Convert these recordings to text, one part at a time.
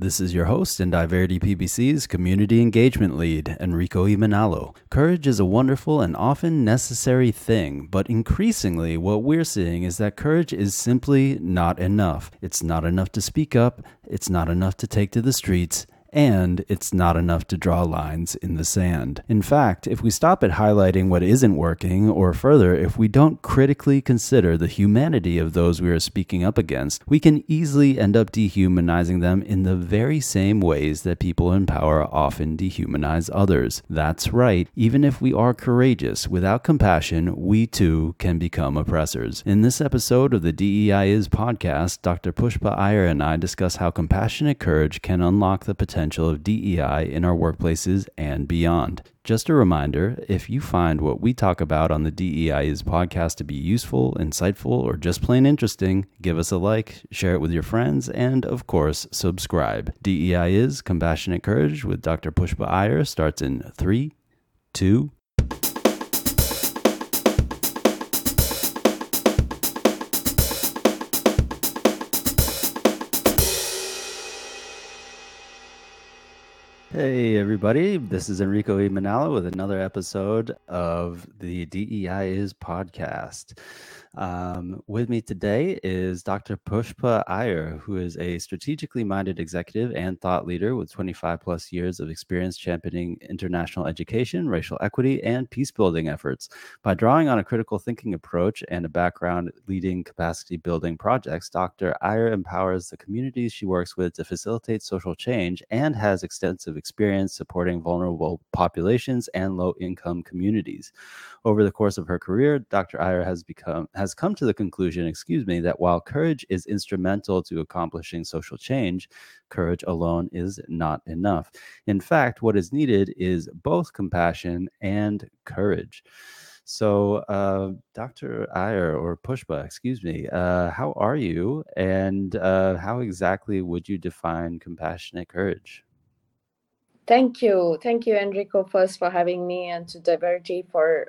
This is your host and Diversity PBC's Community Engagement Lead, Enrico Manalo. Courage is a wonderful and often necessary thing, but increasingly what we're seeing is that courage is simply not enough. It's not enough to speak up, it's not enough to take to the streets, and it's not enough to draw lines in the sand. In fact, if we stop at highlighting what isn't working, or further, if we don't critically consider the humanity of those we are speaking up against, we can easily end up dehumanizing them in the very same ways that people in power often dehumanize others. That's right, even if we are courageous, without compassion, we too can become oppressors. In this episode of the DEI Is podcast, Dr. Pushpa Iyer and I discuss how compassionate courage can unlock the potential of DEI in our workplaces and beyond. Just a reminder, if you find what we talk about on the DEI Is podcast to be useful, insightful, or just plain interesting, give us a like, share it with your friends, and of course, subscribe. DEI Is Compassionate Courage with Dr. Pushpa Iyer starts in 3, 2, Hey everybody, this is Enrico Manalo with another episode of the DEI Is podcast. With me today is Dr. Pushpa Iyer, who is a strategically minded executive and thought leader with 25 plus years of experience championing international education, racial equity, and peace building efforts. By drawing on a critical thinking approach and a background leading capacity building projects, Dr. Iyer empowers the communities she works with to facilitate social change and has extensive experience supporting vulnerable populations and low-income communities. Over the course of her career, Dr. Iyer has come to the conclusion, that while courage is instrumental to accomplishing social change, courage alone is not enough. In fact, what is needed is both compassion and courage. So, Dr. Iyer, or Pushpa, how are you? And how exactly would you define compassionate courage? Thank you, Enrico, first for having me, and to Diversity for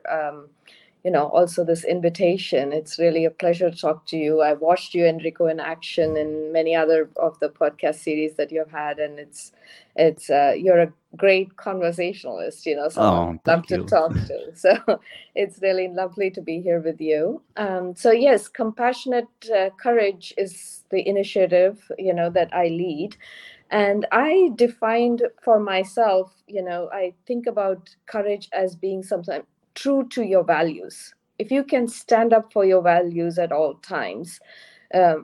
also this invitation. It's really a pleasure to talk to you. I watched you, Enrico, in action in many other of the podcast series that you've had, and it's you're a great conversationalist, so I love to talk to. So it's really lovely to be here with you. So yes, Compassionate Courage is the initiative, that I lead. And I defined for myself, I think about courage as being sometimes true to your values. If you can stand up for your values at all times,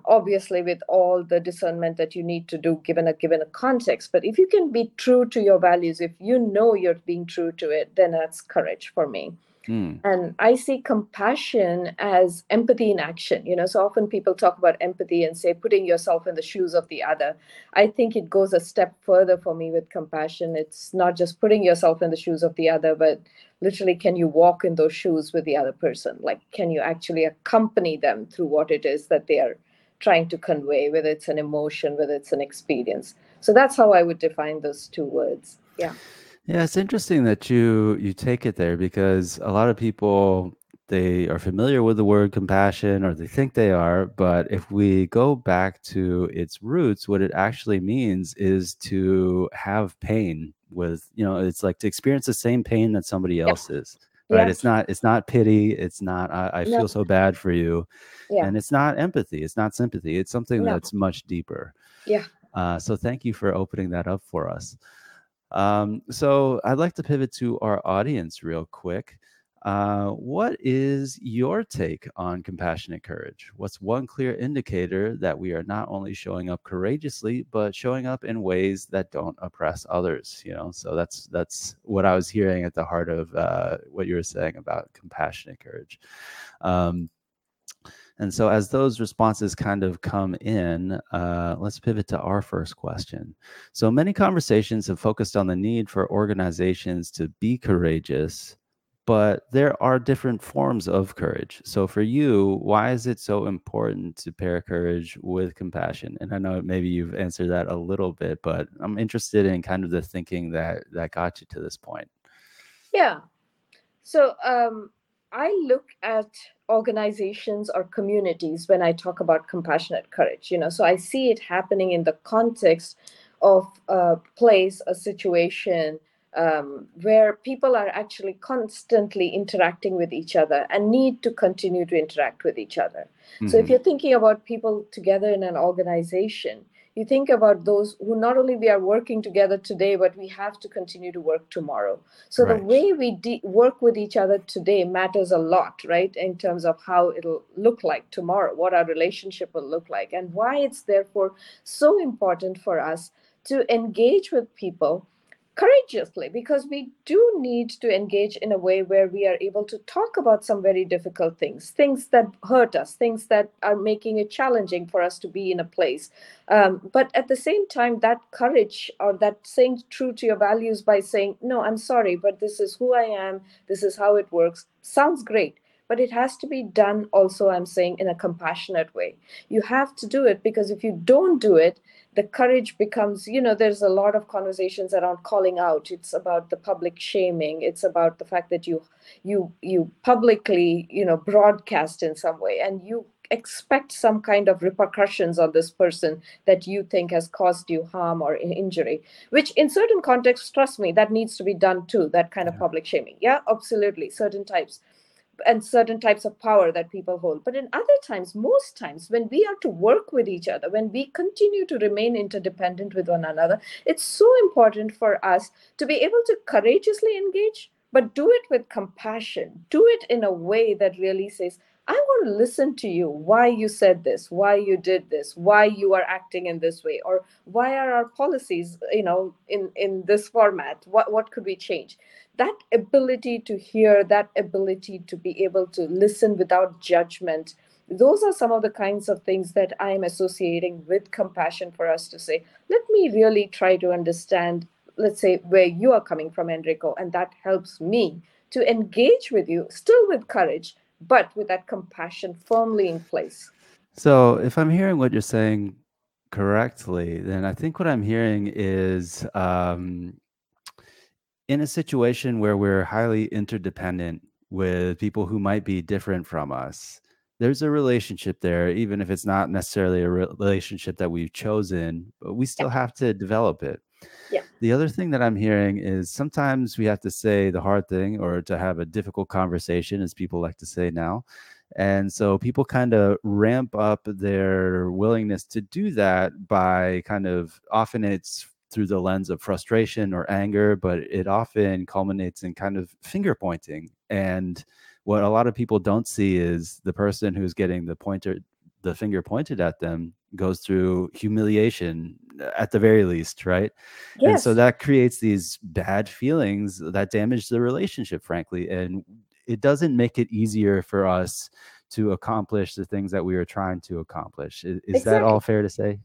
obviously with all the discernment that you need to do given a context, but if you can be true to your values, if you're being true to it, then that's courage for me. And I see compassion as empathy in action. So often people talk about empathy and say putting yourself in the shoes of the other. I think it goes a step further for me with compassion. It's not just putting yourself in the shoes of the other, but literally, can you walk in those shoes with the other person? Like, can you actually accompany them through what it is that they are trying to convey, whether it's an emotion, whether it's an experience? So that's how I would define those two words. Yeah. Yeah, it's interesting that you take it there, because a lot of people, they are familiar with the word compassion, or they think they are, but if we go back to its roots, what it actually means is to have pain with, it's like to experience the same pain that somebody else is. Right. Yeah. It's not pity. It's not, I feel so bad for you. Yeah. And it's not empathy. It's not sympathy. It's something that's much deeper. Yeah. So thank you for opening that up for us. So I'd like to pivot to our audience real quick. What is your take on compassionate courage? What's one clear indicator that we are not only showing up courageously, but showing up in ways that don't oppress others? So that's what I was hearing at the heart of what you were saying about compassionate courage. And so as those responses kind of come in, let's pivot to our first question. So many conversations have focused on the need for organizations to be courageous, but there are different forms of courage. So for you, why is it so important to pair courage with compassion? And I know maybe you've answered that a little bit, but I'm interested in kind of the thinking that got you to this point. Yeah. So I look at organizations or communities when I talk about compassionate courage, so I see it happening in the context of a place, a situation where people are actually constantly interacting with each other and need to continue to interact with each other. Mm-hmm. So if you're thinking about people together in an organization, you think about those who not only we are working together today, but we have to continue to work tomorrow. So right. The way we work with each other today matters a lot, right? In terms of how it'll look like tomorrow, what our relationship will look like, and why it's therefore so important for us to engage with people courageously, because we do need to engage in a way where we are able to talk about some very difficult things, things that hurt us, things that are making it challenging for us to be in a place. But at the same time, that courage or that staying true to your values by saying, no, I'm sorry, but this is who I am. This is how it works. Sounds great. But it has to be done also, I'm saying, in a compassionate way. You have to do it, because if you don't do it, the courage becomes, you know, there's a lot of conversations around calling out. It's about the public shaming. It's about the fact that you publicly, you know, broadcast in some way, and you expect some kind of repercussions on this person that you think has caused you harm or injury, which in certain contexts, trust me, that needs to be done too, that kind of public shaming. Yeah, absolutely. Certain types. And certain types of power that people hold. But in other times, most times, when we are to work with each other, when we continue to remain interdependent with one another, it's so important for us to be able to courageously engage, but do it with compassion. Do it in a way that really says, I want to listen to you, why you said this, why you did this, why you are acting in this way, or why are our policies, you know, in this format? What could we change? That ability to hear, that ability to be able to listen without judgment, those are some of the kinds of things that I am associating with compassion for us to say, let me really try to understand, let's say, where you are coming from, Enrico, and that helps me to engage with you, still with courage, but with that compassion firmly in place. So if I'm hearing what you're saying correctly, then I think what I'm hearing is in a situation where we're highly interdependent with people who might be different from us, there's a relationship there, even if it's not necessarily a relationship that we've chosen, but we still have to develop it. Yeah. The other thing that I'm hearing is sometimes we have to say the hard thing or to have a difficult conversation, as people like to say now. And so people kind of ramp up their willingness to do that by kind of, often it's through the lens of frustration or anger, but it often culminates in kind of finger pointing. And what a lot of people don't see is the person who's getting the finger pointed at them goes through humiliation at the very least, right? Yes. And so that creates these bad feelings that damage the relationship, frankly. And it doesn't make it easier for us to accomplish the things that we are trying to accomplish. Is exactly. That all fair to say?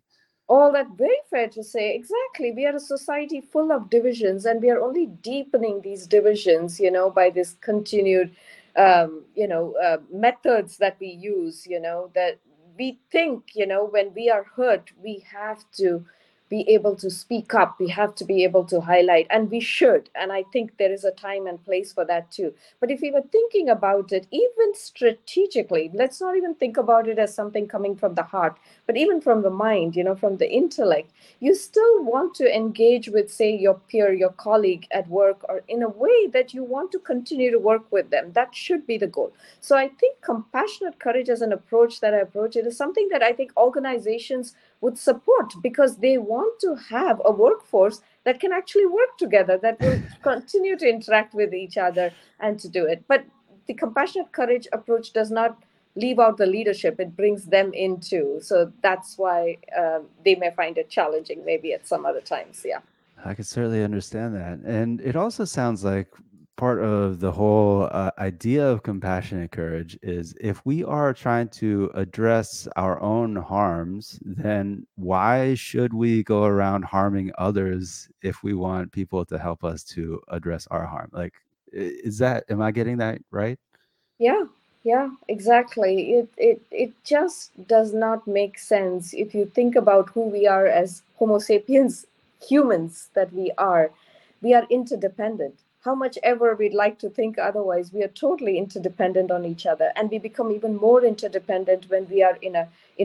All that very fair to say. Exactly. We are a society full of divisions, and we are only deepening these divisions, you know, by this continued, methods that we use, you know, that we think, you know, when we are hurt, we have to be able to speak up. We have to be able to highlight, and we should. And I think there is a time and place for that too. But if we were thinking about it, even strategically, let's not even think about it as something coming from the heart, but even from the mind, you know, from the intellect, you still want to engage with, say, your peer, your colleague at work, or in a way that you want to continue to work with them. That should be the goal. So I think compassionate courage as an approach that I approach it is something that I think organizations would support, because they want to have a workforce that can actually work together, that will continue to interact with each other and to do it. But the compassionate courage approach does not leave out the leadership. It brings them in too. So that's why they may find it challenging maybe at some other times. Yeah, I can certainly understand that. And it also sounds like part of the whole idea of compassionate courage is, if we are trying to address our own harms, then why should we go around harming others if we want people to help us to address our harm? Like, am I getting that right? Yeah, exactly. It just does not make sense if you think about who we are as Homo sapiens humans that we are. We are interdependent. how much ever we'd like to think otherwise, we are totally interdependent on each other, and we become even more interdependent when we are in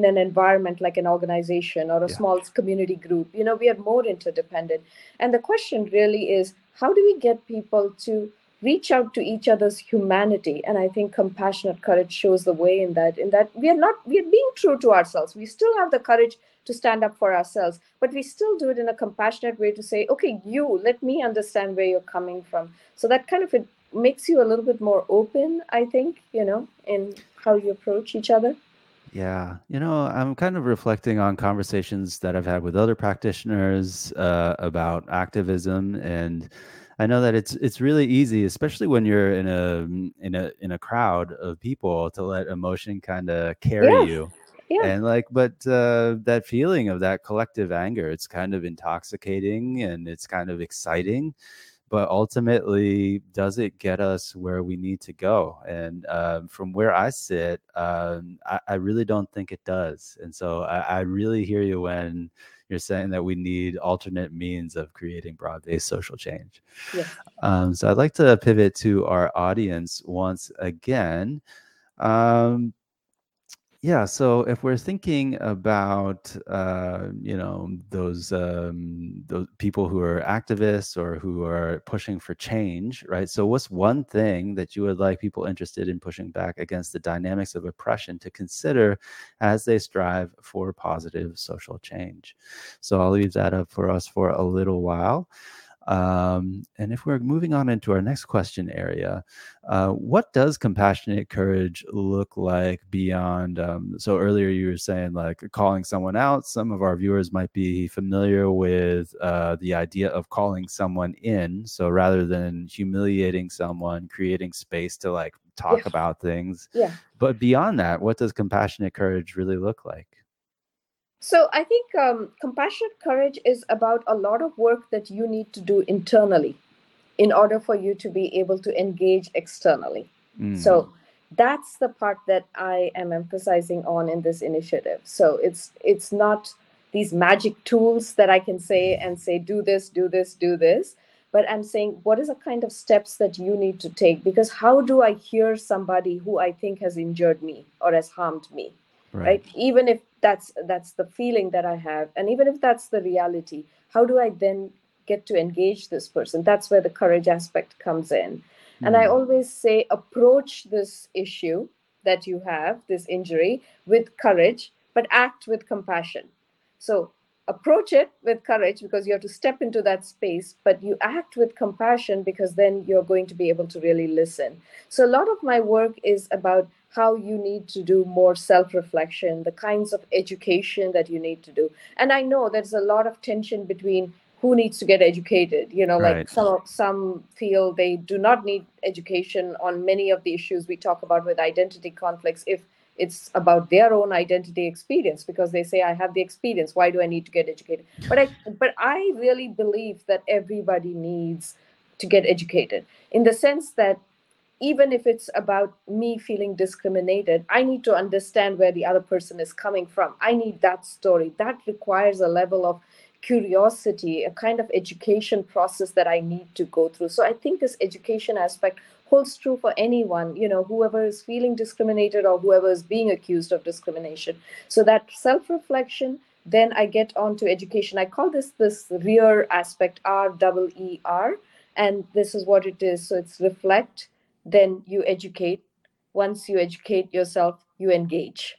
an environment like an organization or a small community group. You know, we are more interdependent. And the question really is, how do we get people to reach out to each other's humanity? And I think compassionate courage shows the way in that we are being true to ourselves. We still have the courage to stand up for ourselves, but we still do it in a compassionate way to say, okay, you, let me understand where you're coming from. So that kind of, it makes you a little bit more open, I think, in how you approach each other. Yeah. I'm kind of reflecting on conversations that I've had with other practitioners about activism, and I know that it's really easy, especially when you're in a crowd of people, to let emotion kind of carry you. Yeah. And that feeling of that collective anger, it's kind of intoxicating and it's kind of exciting, but ultimately, does it get us where we need to go? And from where I sit, I really don't think it does. And so I really hear you when you're saying that we need alternate means of creating broad-based social change. Yeah. So I'd like to pivot to our audience once again. So if we're thinking about, those people who are activists or who are pushing for change, right? So what's one thing that you would like people interested in pushing back against the dynamics of oppression to consider as they strive for positive social change? So I'll leave that up for us for a little while. And if we're moving on into our next question area, what does compassionate courage look like beyond? So earlier you were saying like calling someone out. Some of our viewers might be familiar with the idea of calling someone in. So rather than humiliating someone, creating space to like talk about things. Yeah. But beyond that, what does compassionate courage really look like? So I think compassionate courage is about a lot of work that you need to do internally in order for you to be able to engage externally. Mm. So that's the part that I am emphasizing on in this initiative. So it's not these magic tools that I can say, do this, do this, do this. But I'm saying, what is the kind of steps that you need to take? Because how do I hear somebody who I think has injured me or has harmed me? Right. Even if that's the feeling that I have, and even if that's the reality, how do I then get to engage this person? That's where the courage aspect comes in. Mm. And I always say, approach this issue that you have, this injury, with courage, but act with compassion. So approach it with courage because you have to step into that space, but you act with compassion because then you're going to be able to really listen. So a lot of my work is about how you need to do more self-reflection, the kinds of education that you need to do. And I know there's a lot of tension between who needs to get educated. Right. Like some feel they do not need education on many of the issues we talk about with identity conflicts if it's about their own identity experience, because they say, I have the experience, why do I need to get educated? But I really believe that everybody needs to get educated, in the sense that even if it's about me feeling discriminated, I need to understand where the other person is coming from. I need that story. That requires a level of curiosity, a kind of education process that I need to go through. So I think this education aspect holds true for anyone, whoever is feeling discriminated or whoever is being accused of discrimination. So that self-reflection, then I get on to education. I call this REER aspect, REER, and this is what it is. So it's reflect, then you educate. Once you educate yourself, you engage.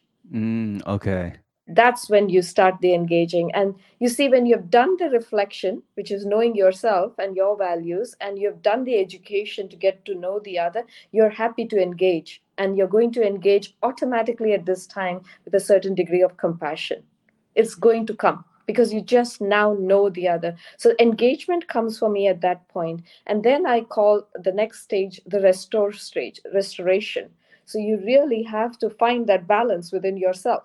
Okay. That's when you start the engaging. And you see, when you've done the reflection, which is knowing yourself and your values, and you've done the education to get to know the other, you're happy to engage. And you're going to engage automatically at this time with a certain degree of compassion. It's going to come because you just now know the other. So engagement comes for me at that point. And then I call the next stage the restore stage, restoration. So you really have to find that balance within yourself.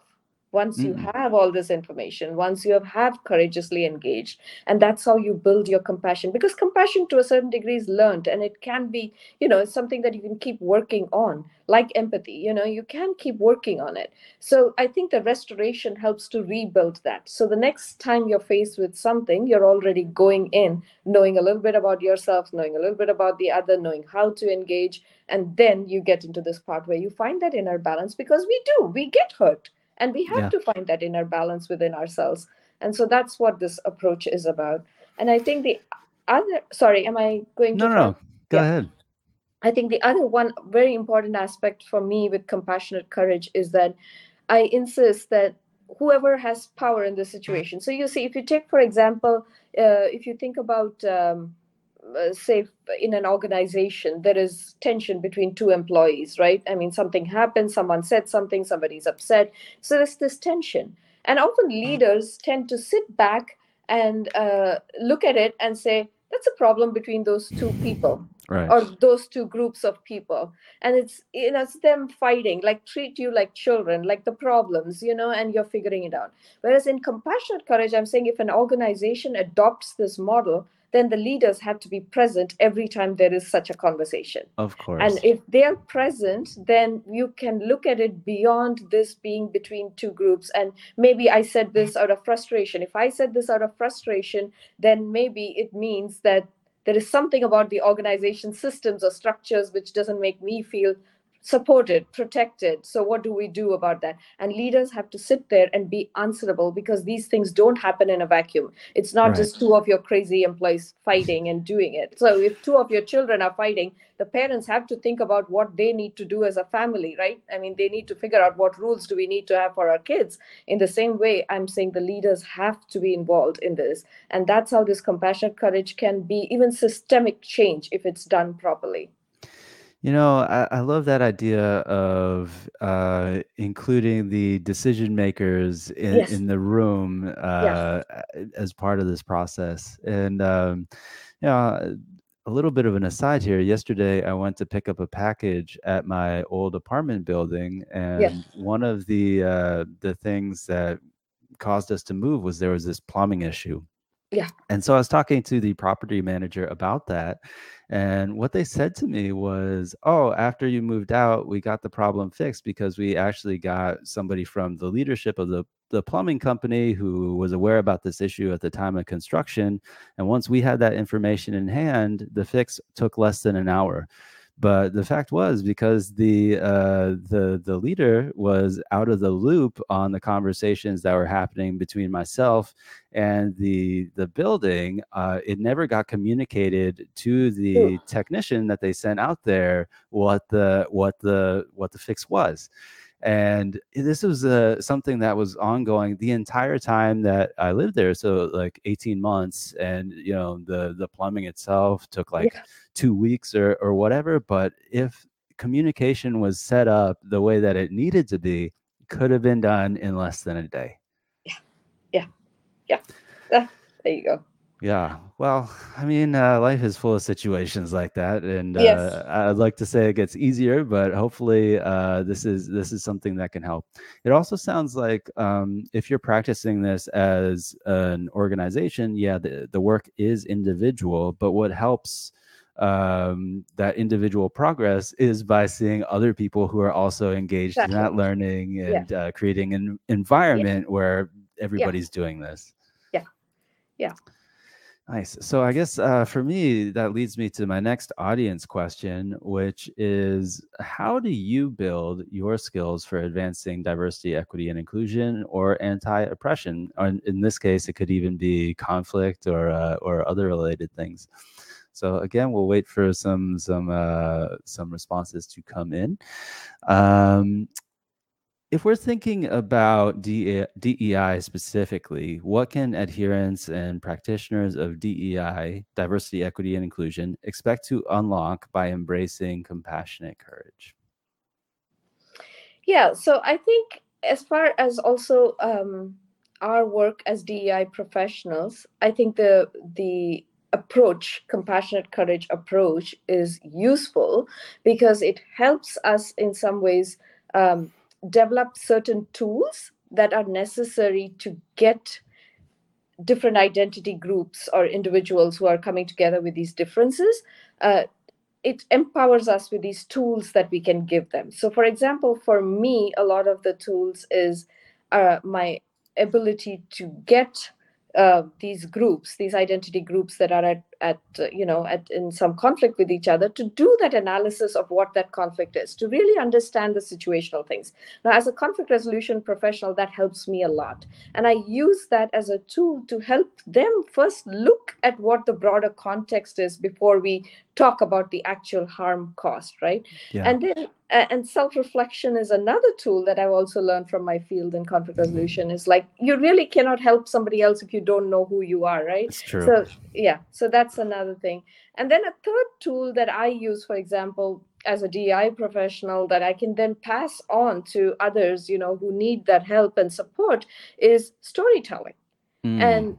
once you have all this information, once you have courageously engaged. And that's how you build your compassion, because compassion to a certain degree is learned, and it can be, you know, it's something that you can keep working on, like empathy, you know, you can keep working on it. So I think the restoration helps to rebuild that. So the next time you're faced with something, you're already going in, knowing a little bit about yourself, knowing a little bit about the other, knowing how to engage. And then you get into this part where you find that inner balance, because we get hurt. And we have to find that inner balance within ourselves. And so that's what this approach is about. And I think the other, sorry, am I going to? No, go ahead. I think the other one very important aspect for me with compassionate courage is that I insist that whoever has power in this situation. So you see, if you take, for example, if you think about, say, in an organization, there is tension between two employees, right? I mean, something happens, someone said something, somebody's upset. So there's this tension. And often leaders tend to sit back and look at it and say, that's a problem between those two people, right, or those two groups of people. And it's, you know, it's them fighting, like treat you like children, like the problems, you know, and you're figuring it out. Whereas in compassionate courage, I'm saying if an organization adopts this model, then the leaders have to be present every time there is such a conversation. Of course. And if they're present, then you can look at it beyond this being between two groups. And maybe I said this out of frustration. If I said this out of frustration, then maybe it means that there is something about the organization systems or structures which doesn't make me feel supported, protected. So what do we do about that? And leaders have to sit there and be answerable, because these things don't happen in a vacuum. It's not just two of your crazy employees fighting and doing it. So if two of your children are fighting, the parents have to think about what they need to do as a family, right? I mean, they need to figure out what rules do we need to have for our kids. In the same way, I'm saying the leaders have to be involved in this. And that's how this compassionate courage can be even systemic change if it's done properly. You know, I love that idea of including the decision makers in the room as part of this process. And, you know, a little bit of an aside here. Yesterday, I went to pick up a package at my old apartment building. And one of the things that caused us to move was there was this plumbing issue. Yeah. And so I was talking to the property manager about that. And what they said to me was, oh, after you moved out, we got the problem fixed, because we actually got somebody from the leadership of the plumbing company who was aware about this issue at the time of construction. And once we had that information in hand, the fix took less than an hour. But the fact was, because the leader was out of the loop on the conversations that were happening between myself and the building, it never got communicated to the technician that they sent out there what the fix was. And this was something that was ongoing the entire time that I lived there. So like 18 months, and, you know, the plumbing itself took like 2 weeks or whatever. But if communication was set up the way that it needed to be, could have been done in less than a day. There you go. Yeah. Well, I mean, life is full of situations like that. And I'd like to say it gets easier, but hopefully this is something that can help. It also sounds like if you're practicing this as an organization, the work is individual, but what helps that individual progress is by seeing other people who are also engaged in that learning and creating an environment where everybody's doing this. Yeah. Nice. So I guess for me, that leads me to my next audience question, which is, how do you build your skills for advancing diversity, equity, and inclusion, or anti-oppression? Or in this case, it could even be conflict or other related things. So again, we'll wait for some responses to come in. If we're thinking about DEI specifically, what can adherents and practitioners of DEI, diversity, equity, and inclusion, expect to unlock by embracing compassionate courage? Yeah, so I think as far as also our work as DEI professionals, I think the approach, compassionate courage approach, is useful because it helps us in some ways develop certain tools that are necessary to get different identity groups or individuals who are coming together with these differences, it empowers us with these tools that we can give them. So for example, for me, a lot of the tools is my ability to get these groups, these identity groups that are in some conflict with each other, to do that analysis of what that conflict is, to really understand the situational things. Now, as a conflict resolution professional, that helps me a lot. And I use that as a tool to help them first look at what the broader context is before we talk about the actual harm caused, right? Yeah. And then and self-reflection is another tool that I've also learned from my field in conflict resolution. Is like, you really cannot help somebody else if you don't know who you are, right? That's true. So yeah, so that's another thing. And then a third tool that I use, for example, as a DEI professional, that I can then pass on to others, who need that help and support, is storytelling. And,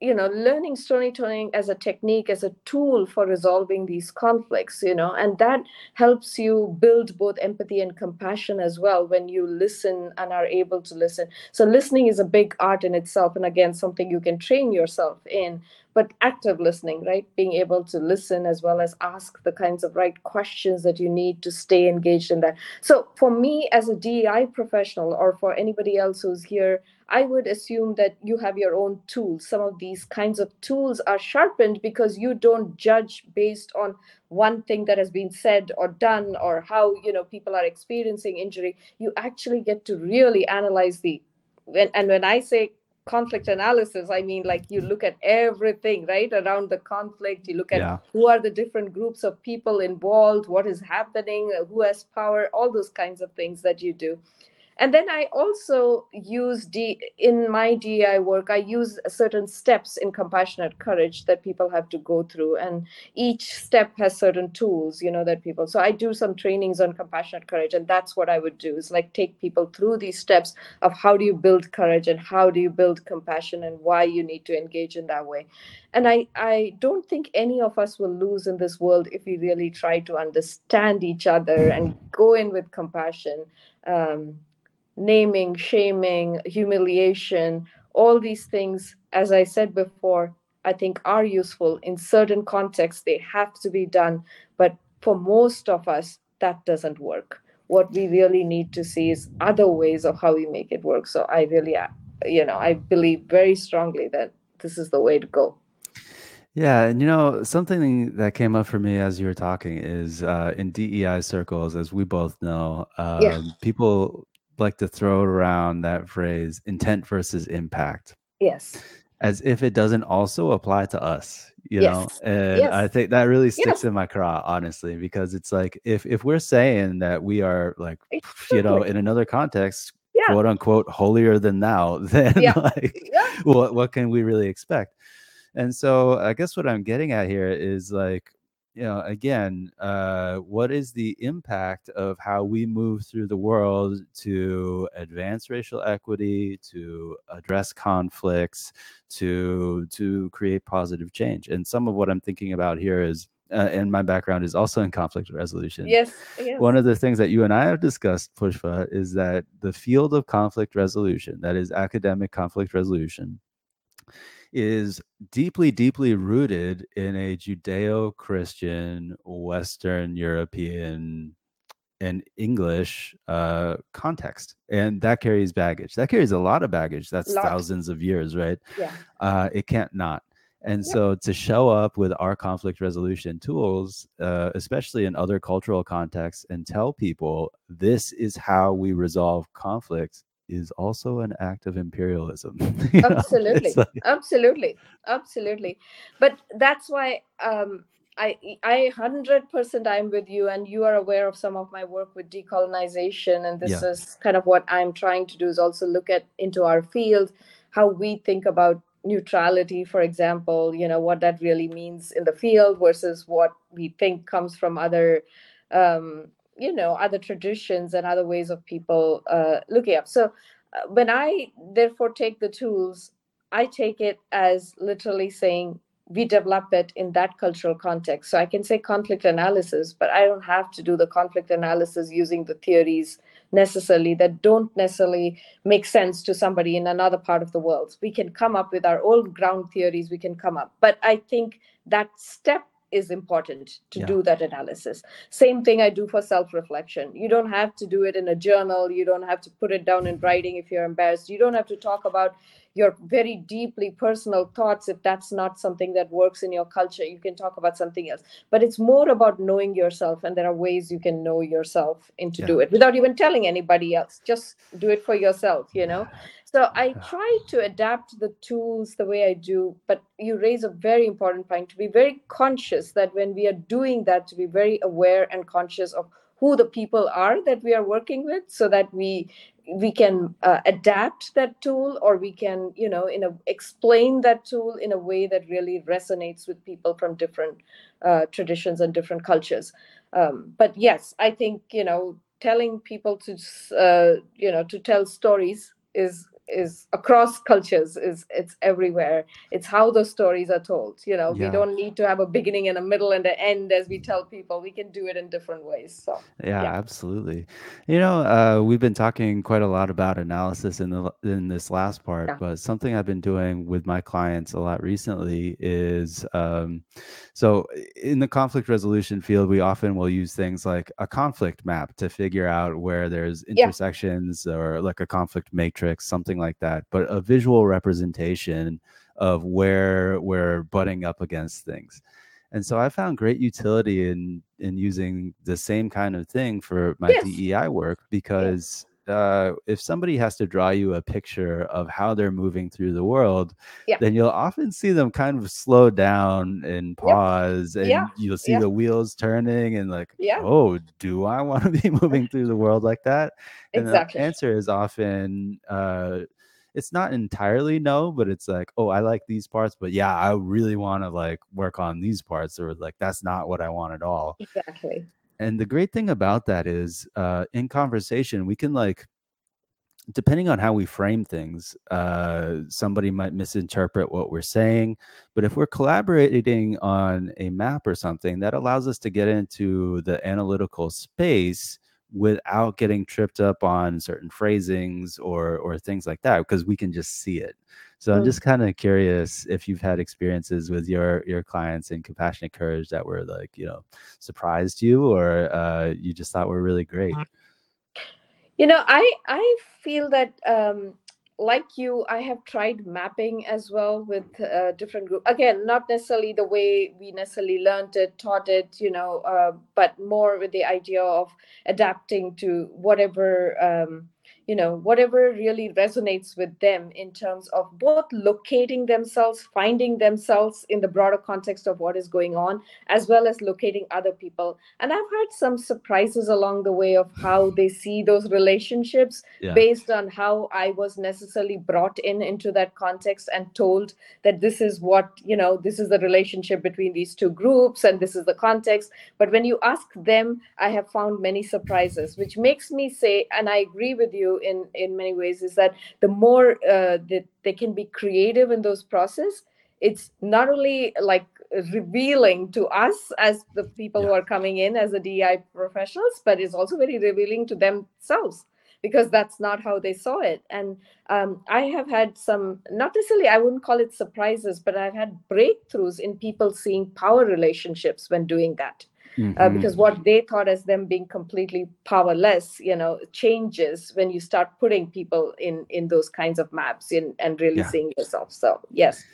learning storytelling as a technique, as a tool for resolving these conflicts, and that helps you build both empathy and compassion as well when you listen and are able to listen. So listening is a big art in itself. And again, something you can train yourself in, but active listening, right? Being able to listen as well as ask the kinds of right questions that you need to stay engaged in that. So for me as a DEI professional, or for anybody else who's here, I would assume that you have your own tools. Some of these kinds of tools are sharpened because you don't judge based on one thing that has been said or done, or how, people are experiencing injury. You actually get to really analyze when I say conflict analysis, I mean, like, you look at everything right around the conflict. You look at who are the different groups of people involved, what is happening, who has power, all those kinds of things that you do. And then I also use, in my DEI work, I use certain steps in Compassionate Courage that people have to go through. And each step has certain tools, that people. So I do some trainings on Compassionate Courage. And that's what I would do, is like take people through these steps of how do you build courage and how do you build compassion and why you need to engage in that way. And I don't think any of us will lose in this world if we really try to understand each other and go in with compassion. Naming, shaming, humiliation, all these things, as I said before, I think are useful in certain contexts. They have to be done. But for most of us, that doesn't work. What we really need to see is other ways of how we make it work. So I really, I believe very strongly that this is the way to go. Yeah. And, something that came up for me as you were talking is in DEI circles, as we both know, people like to throw around that phrase, intent versus impact. Yes. As if it doesn't also apply to us, know? And I think that really sticks in my craw, honestly, because it's like, if we're saying that we are like, in another context, quote unquote, holier than thou, then what can we really expect? And so I guess what I'm getting at here is like, again, what is the impact of how we move through the world to advance racial equity, to address conflicts, to create positive change? And some of what I'm thinking about here is, and my background is also in conflict resolution. Yes. One of the things that you and I have discussed, Pushpa, is that the field of conflict resolution, that is academic conflict resolution, is deeply, deeply rooted in a Judeo-Christian, Western European, and English context. And that carries baggage. That carries a lot of baggage. That's thousands of years, right? Yeah. It can't not. And so to show up with our conflict resolution tools, especially in other cultural contexts, and tell people this is how we resolve conflicts, is also an act of imperialism. Absolutely. But that's why I 100% I'm with you, and you are aware of some of my work with decolonization. And this is kind of what I'm trying to do, is also look at into our field, how we think about neutrality, for example, what that really means in the field versus what we think comes from other other traditions and other ways of people looking up. So when I therefore take the tools, I take it as literally saying, we develop it in that cultural context. So I can say conflict analysis, but I don't have to do the conflict analysis using the theories necessarily, that don't necessarily make sense to somebody in another part of the world. We can come up with our own ground theories, we can come up. But I think that step is important to do that analysis. Same thing I do for self-reflection. You don't have to do it in a journal. You don't have to put it down in writing if you're embarrassed. You don't have to talk about your very deeply personal thoughts if that's not something that works in your culture. You can talk about something else. But it's more about knowing yourself, and there are ways you can know yourself and to do it without even telling anybody else. Just do it for yourself, you know. So I try to adapt the tools the way I do, but you raise a very important point, to be very conscious that when we are doing that, to be very aware and conscious of who the people are that we are working with, so that we can adapt that tool, or we can, you know, explain that tool in a way that really resonates with people from different traditions and different cultures. But yes, I think, you know, telling people to, you know, to tell stories is across cultures, it's everywhere. It's how those stories are told. You know, we don't need to have a beginning and a middle and an end as we tell people. We can do it in different ways. So absolutely. You know, we've been talking quite a lot about analysis in this last part, but something I've been doing with my clients a lot recently is so in the conflict resolution field, we often will use things like a conflict map to figure out where there's intersections or like a conflict matrix, something like that, but a visual representation of where we're butting up against things. And so I found great utility in using the same kind of thing for my DEI work, because if somebody has to draw you a picture of how they're moving through the world, then you'll often see them kind of slow down and pause, and you'll see the wheels turning and like, oh, do I want to be moving through the world like that? And the answer is often, it's not entirely no, but it's like, oh, I like these parts, but yeah, I really want to like work on these parts, or like, that's not what I want at all. Exactly. And the great thing about that is in conversation, we can like, depending on how we frame things, somebody might misinterpret what we're saying. But if we're collaborating on a map or something, that allows us to get into the analytical space without getting tripped up on certain phrasings or things like that, because we can just see it. So I'm just kind of curious if you've had experiences with your clients in Compassionate Courage that were like, you know, surprised you, or you just thought were really great. You know, I feel that like you, I have tried mapping as well with different groups. Again, not necessarily the way we necessarily learned it, taught it, you know, but more with the idea of adapting to whatever, you know, whatever really resonates with them in terms of both locating themselves, finding themselves in the broader context of what is going on, as well as locating other people. And I've had some surprises along the way of how they see those relationships based on how I was necessarily brought into that context and told that this is what, you know, this is the relationship between these two groups and this is the context. But when you ask them, I have found many surprises, which makes me say, and I agree with you in many ways, is that the more that they can be creative in those process, it's not only like revealing to us as the people who are coming in as the DEI professionals, but it's also very revealing to themselves, because that's not how they saw it. And I have had some, not necessarily, I wouldn't call it surprises, but I've had breakthroughs in people seeing power relationships when doing that. Because what they thought as them being completely powerless, you know, changes when you start putting people in those kinds of maps and really seeing yourself. So, yes.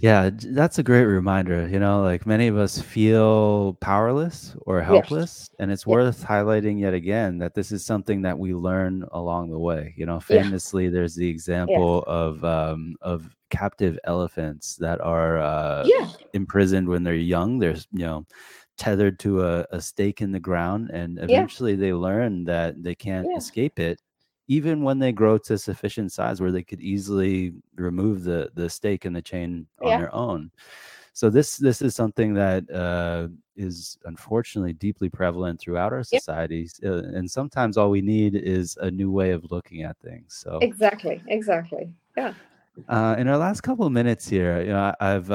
Yeah, that's a great reminder. You know, like many of us feel powerless or helpless, and it's worth highlighting yet again that this is something that we learn along the way. You know, famously, there's the example of captive elephants that are imprisoned when they're young. They're, you know, tethered to a stake in the ground, and eventually they learn that they can't escape it, even when they grow to sufficient size where they could easily remove the stake and the chain on their own. So this is something that is unfortunately deeply prevalent throughout our societies, and sometimes all we need is a new way of looking at things. So exactly. In our last couple of minutes here, you know, I've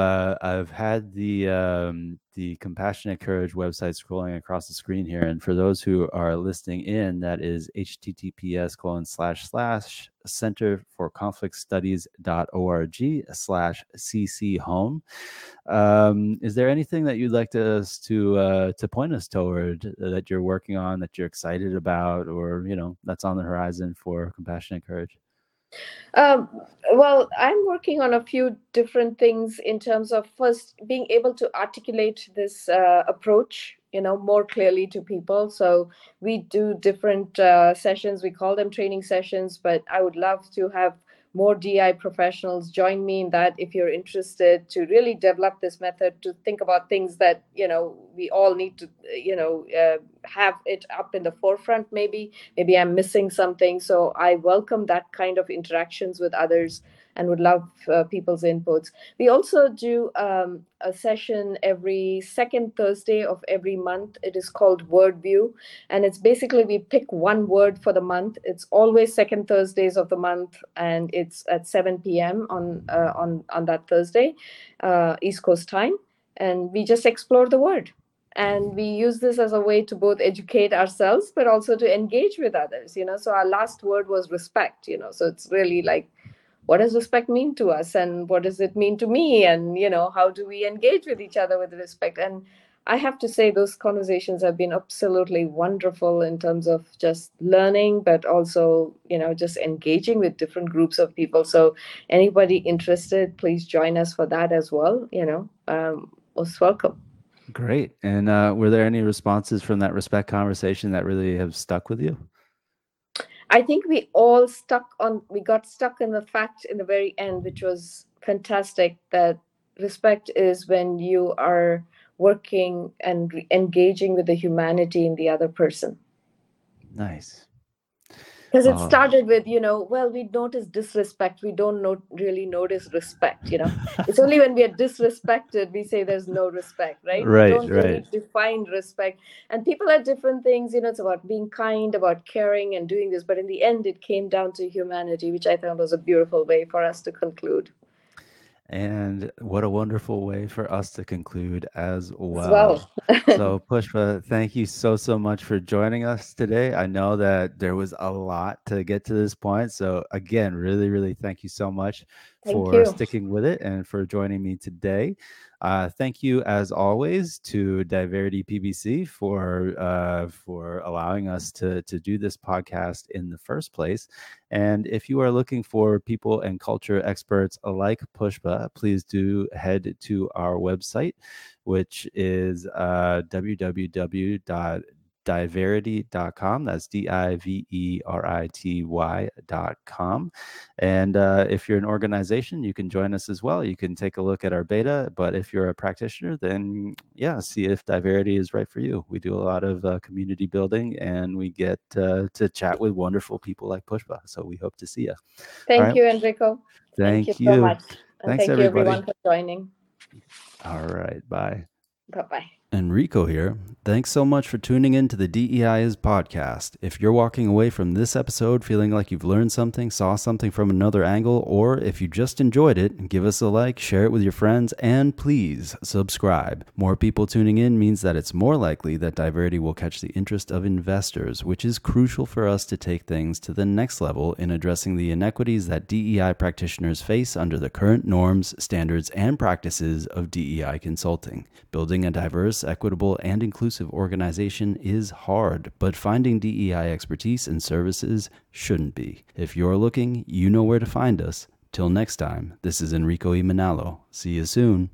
had the Compassionate Courage website scrolling across the screen here, and for those who are listening in, that is https://centerforconflictstudies.org/cchome. Is there anything that you'd like to point us toward that you're working on, that you're excited about, or you know that's on the horizon for Compassionate Courage? Well, I'm working on a few different things in terms of first being able to articulate this approach, you know, more clearly to people. So we do different sessions. We call them training sessions, but I would love to have more DEI professionals join me in that if you're interested, to really develop this method, to think about things that, you know, we all need to, you know, have it up in the forefront. Maybe I'm missing something. So I welcome that kind of interactions with others and would love people's inputs. We also do a session every second Thursday of every month. It is called Word View, and it's basically we pick one word for the month. It's always second Thursdays of the month, and it's at 7 p.m. on that Thursday, East Coast time, and we just explore the word. And we use this as a way to both educate ourselves, but also to engage with others, you know. So our last word was respect, you know, so it's really like, what does respect mean to us, and what does it mean to me? And, you know, how do we engage with each other with respect? And I have to say those conversations have been absolutely wonderful in terms of just learning, but also, you know, just engaging with different groups of people. So anybody interested, please join us for that as well. You know, most welcome. Great. And were there any responses from that respect conversation that really have stuck with you? I think we got stuck in the fact in the very end, which was fantastic, that respect is when you are working and engaging with the humanity in the other person. Nice. Because it started with, you know, well, we notice disrespect. We don't really notice respect, you know. It's only when we are disrespected, we say there's no respect, right? Right, we don't really define respect. And people are different things, you know, it's about being kind, about caring and doing this. But in the end, it came down to humanity, which I thought was a beautiful way for us to conclude. And what a wonderful way for us to conclude as well. So Pushpa, thank you so much for joining us today. I know that there was a lot to get to this point. So again, really thank you so much for sticking with it and for joining me today. Thank you, as always, to Diversity PBC for allowing us to do this podcast in the first place. And if you are looking for people and culture experts like Pushpa, please do head to our website, which is www.diverity.com. That's diverity.com. And if you're an organization, you can join us as well. You can take a look at our beta, but if you're a practitioner, then see if Diverity is right for you. We do a lot of community building, and we get to chat with wonderful people like Pushpa. So we hope to see you. Thank you, Enrico. Thank you so much. And thank you, everyone, for joining. All right. Bye. Bye-bye. Enrico here. Thanks so much for tuning in to the DEI Is podcast. If you're walking away from this episode feeling like you've learned something, saw something from another angle, or if you just enjoyed it, give us a like, share it with your friends, and please subscribe. More people tuning in means that it's more likely that Diverity will catch the interest of investors, which is crucial for us to take things to the next level in addressing the inequities that DEI practitioners face under the current norms, standards, and practices of DEI consulting. Building a diverse, equitable, and inclusive organization is hard, but finding DEI expertise and services shouldn't be. If you're looking, you know where to find us. Till next time, this is Enrico Manalo. See you soon.